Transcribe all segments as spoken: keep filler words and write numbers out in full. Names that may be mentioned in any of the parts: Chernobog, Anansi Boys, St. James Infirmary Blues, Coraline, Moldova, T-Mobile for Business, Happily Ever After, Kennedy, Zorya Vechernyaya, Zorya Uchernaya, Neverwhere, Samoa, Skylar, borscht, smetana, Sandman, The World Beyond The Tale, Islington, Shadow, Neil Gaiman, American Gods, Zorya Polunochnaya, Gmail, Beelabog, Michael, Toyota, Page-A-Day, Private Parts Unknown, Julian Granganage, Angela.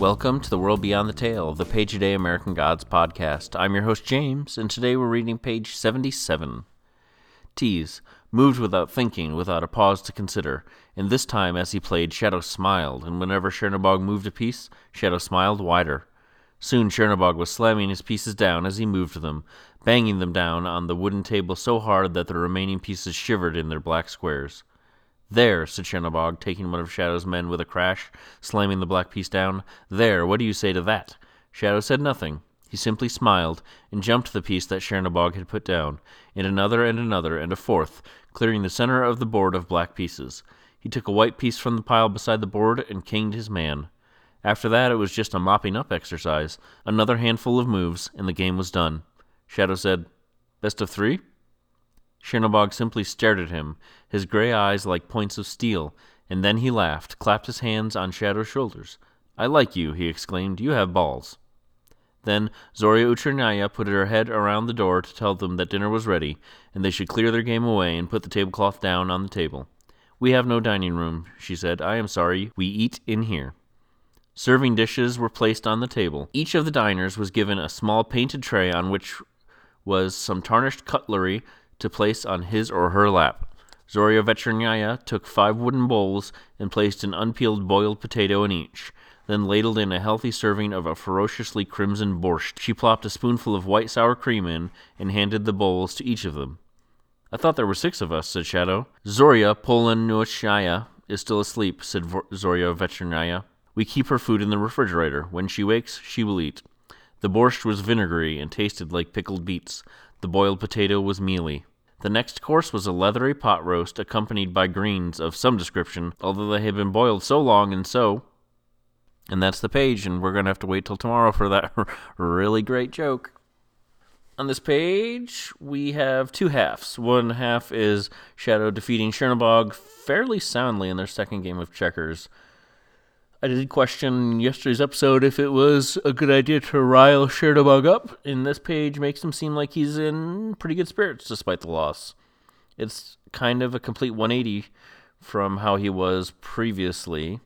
Welcome to The World Beyond The Tale, the Page a Day American Gods podcast. I'm your host, James, and today we're reading page seventy-seven. Tease, moved without thinking, without a pause to consider, and this time as he played, Shadow smiled, and whenever Chernobog moved a piece, Shadow smiled wider. Soon Chernobog was slamming his pieces down as he moved them, banging them down on the wooden table so hard that the remaining pieces shivered in their black squares. "There," said Chernobog, taking one of Shadow's men with a crash, slamming the black piece down. "There, what do you say to that?" Shadow said nothing. He simply smiled, and jumped the piece that Chernobog had put down, and another and another and a fourth, clearing the center of the board of black pieces. He took a white piece from the pile beside the board and kinged his man. After that, it was just a mopping-up exercise, another handful of moves, and the game was done. Shadow said, "Best of three?" Chernobog simply stared at him, his gray eyes like points of steel, and then he laughed, clapped his hands on Shadow's shoulders. "I like you," he exclaimed. "You have balls." Then Zorya Uchernaya put her head around the door to tell them that dinner was ready, and they should clear their game away and put the tablecloth down on the table. "We have no dining room," she said. "I am sorry. We eat in here." Serving dishes were placed on the table. Each of the diners was given a small painted tray on which was some tarnished cutlery to place on his or her lap. Zorya Vechernyaya took five wooden bowls and placed an unpeeled boiled potato in each, then ladled in a healthy serving of a ferociously crimson borscht. She plopped a spoonful of white sour cream in and handed the bowls to each of them. "I thought there were six of us," said Shadow. "Zorya Polunochnaya is still asleep," said v- Zorya Vechernyaya. "We keep her food in the refrigerator. When she wakes, she will eat." The borscht was vinegary and tasted like pickled beets. The boiled potato was mealy. The next course was a leathery pot roast accompanied by greens of some description, although they had been boiled so long and so... And that's the page, and we're going to have to wait till tomorrow for that really great joke. On this page, we have two halves. One half is Shadow defeating Chernobog fairly soundly in their second game of checkers. I did question yesterday's episode if it was a good idea to rile Chernobog up, and this page makes him seem like he's in pretty good spirits despite the loss. It's kind of a complete one eighty from how he was previously.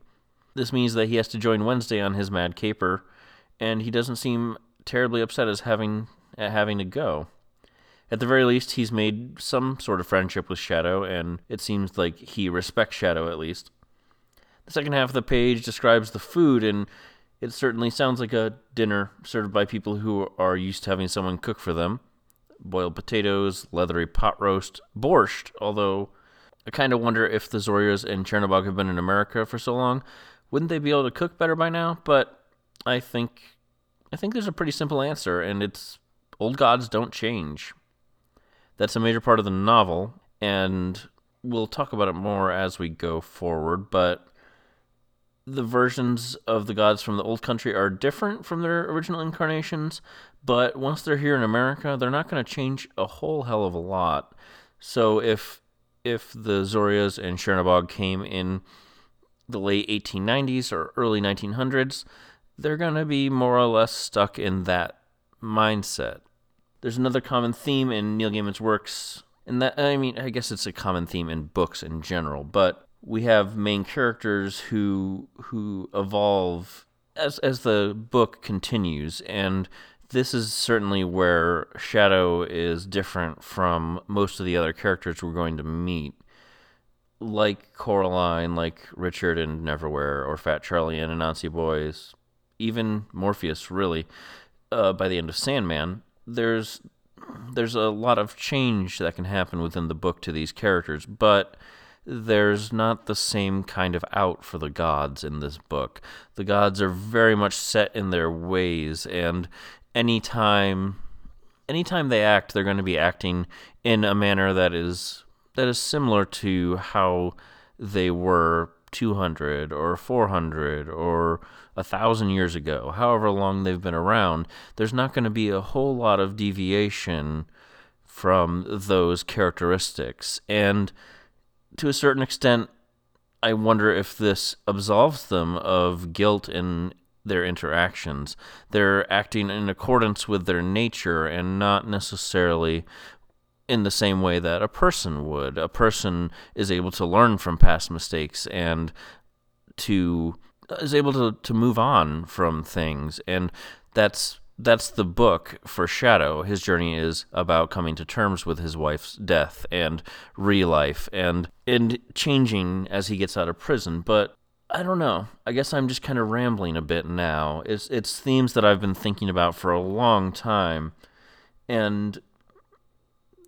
This means that he has to join Wednesday on his mad caper, and he doesn't seem terribly upset as having at having to go. At the very least, he's made some sort of friendship with Shadow, and it seems like he respects Shadow at least. The second half of the page describes the food, and it certainly sounds like a dinner served by people who are used to having someone cook for them. Boiled potatoes, leathery pot roast, borscht, although I kind of wonder if the Zoryas and Chernobog have been in America for so long. Wouldn't they be able to cook better by now? But I think I think there's a pretty simple answer, and it's old gods don't change. That's a major part of the novel, and we'll talk about it more as we go forward, but... the versions of the gods from the old country are different from their original incarnations, but once they're here in America, they're not going to change a whole hell of a lot. So if if the Zoryas and Chernobog came in the late eighteen nineties or early nineteen hundreds, they're going to be more or less stuck in that mindset. There's another common theme in Neil Gaiman's works, and that I mean, I guess it's a common theme in books in general, but... we have main characters who who evolve as as the book continues, and this is certainly where Shadow is different from most of the other characters we're going to meet, like Coraline, like Richard in Neverwhere, or Fat Charlie and Anansi Boys, even Morpheus, really, uh, by the end of Sandman. There's, there's a lot of change that can happen within the book to these characters, but... there's not the same kind of out for the gods in this book. The gods are very much set in their ways, and anytime, anytime they act, they're going to be acting in a manner that is that is similar to how they were two hundred or four hundred or one thousand years ago. However long they've been around, there's not going to be a whole lot of deviation from those characteristics, and... to a certain extent, I wonder if this absolves them of guilt in their interactions. They're acting in accordance with their nature and not necessarily in the same way that a person would. A person is able to learn from past mistakes and to is able to, to move on from things, and that's that's the book for Shadow. His journey is about coming to terms with his wife's death and re-life and, and changing as he gets out of prison. But I don't know. I guess I'm just kind of rambling a bit now. It's, it's themes that I've been thinking about for a long time, and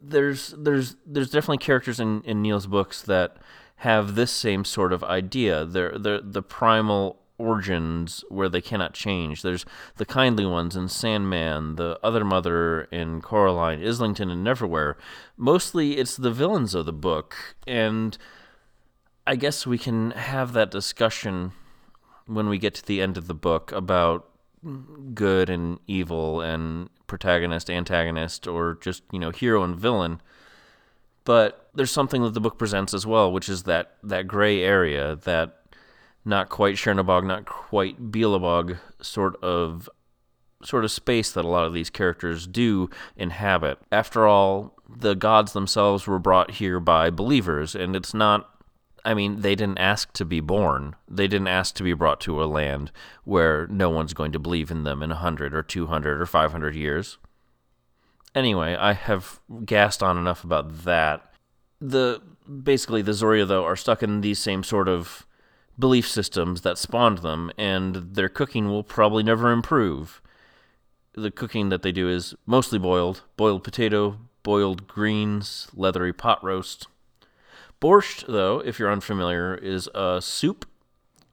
there's there's there's definitely characters in, in Neil's books that have this same sort of idea. They're, they're the primal origins where they cannot change. There's the kindly ones in Sandman, the other mother in Coraline, Islington and Neverwhere. Mostly it's the villains of the book, and I guess we can have that discussion when we get to the end of the book about good and evil and protagonist, antagonist, or just, you know, hero and villain. But there's something that the book presents as well, which is that, that gray area, that not quite Chernobog, not quite Beelabog sort of sort of space that a lot of these characters do inhabit. After all, the gods themselves were brought here by believers, and it's not, I mean, they didn't ask to be born. They didn't ask to be brought to a land where no one's going to believe in them in one hundred or two hundred or five hundred years. Anyway, I have gassed on enough about that. The basically, the Zorya, though, are stuck in these same sort of belief systems that spawned them, and their cooking will probably never improve. The cooking that they do is mostly boiled. Boiled potato, boiled greens, leathery pot roast. Borscht, though, if you're unfamiliar, is a soup,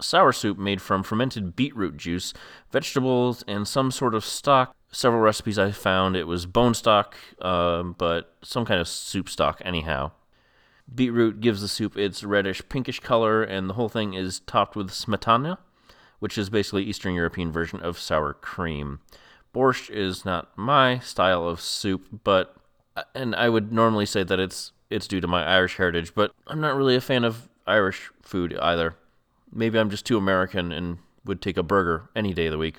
sour soup made from fermented beetroot juice, vegetables, and some sort of stock. Several recipes I found, it was bone stock, uh, but some kind of soup stock anyhow. Beetroot gives the soup its reddish-pinkish color, and the whole thing is topped with smetana, which is basically Eastern European version of sour cream. Borscht is not my style of soup, but, and I would normally say that it's it's due to my Irish heritage, but I'm not really a fan of Irish food either. Maybe I'm just too American and would take a burger any day of the week.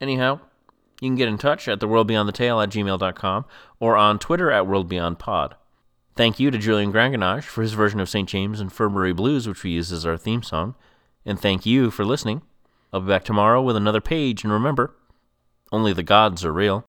Anyhow, you can get in touch at theworldbeyondthetale at gmail dot com or on Twitter at worldbeyondpod. Thank you to Julian Granganage for his version of Saint James Infirmary Blues, which we use as our theme song. And thank you for listening. I'll be back tomorrow with another page, and remember, only the gods are real.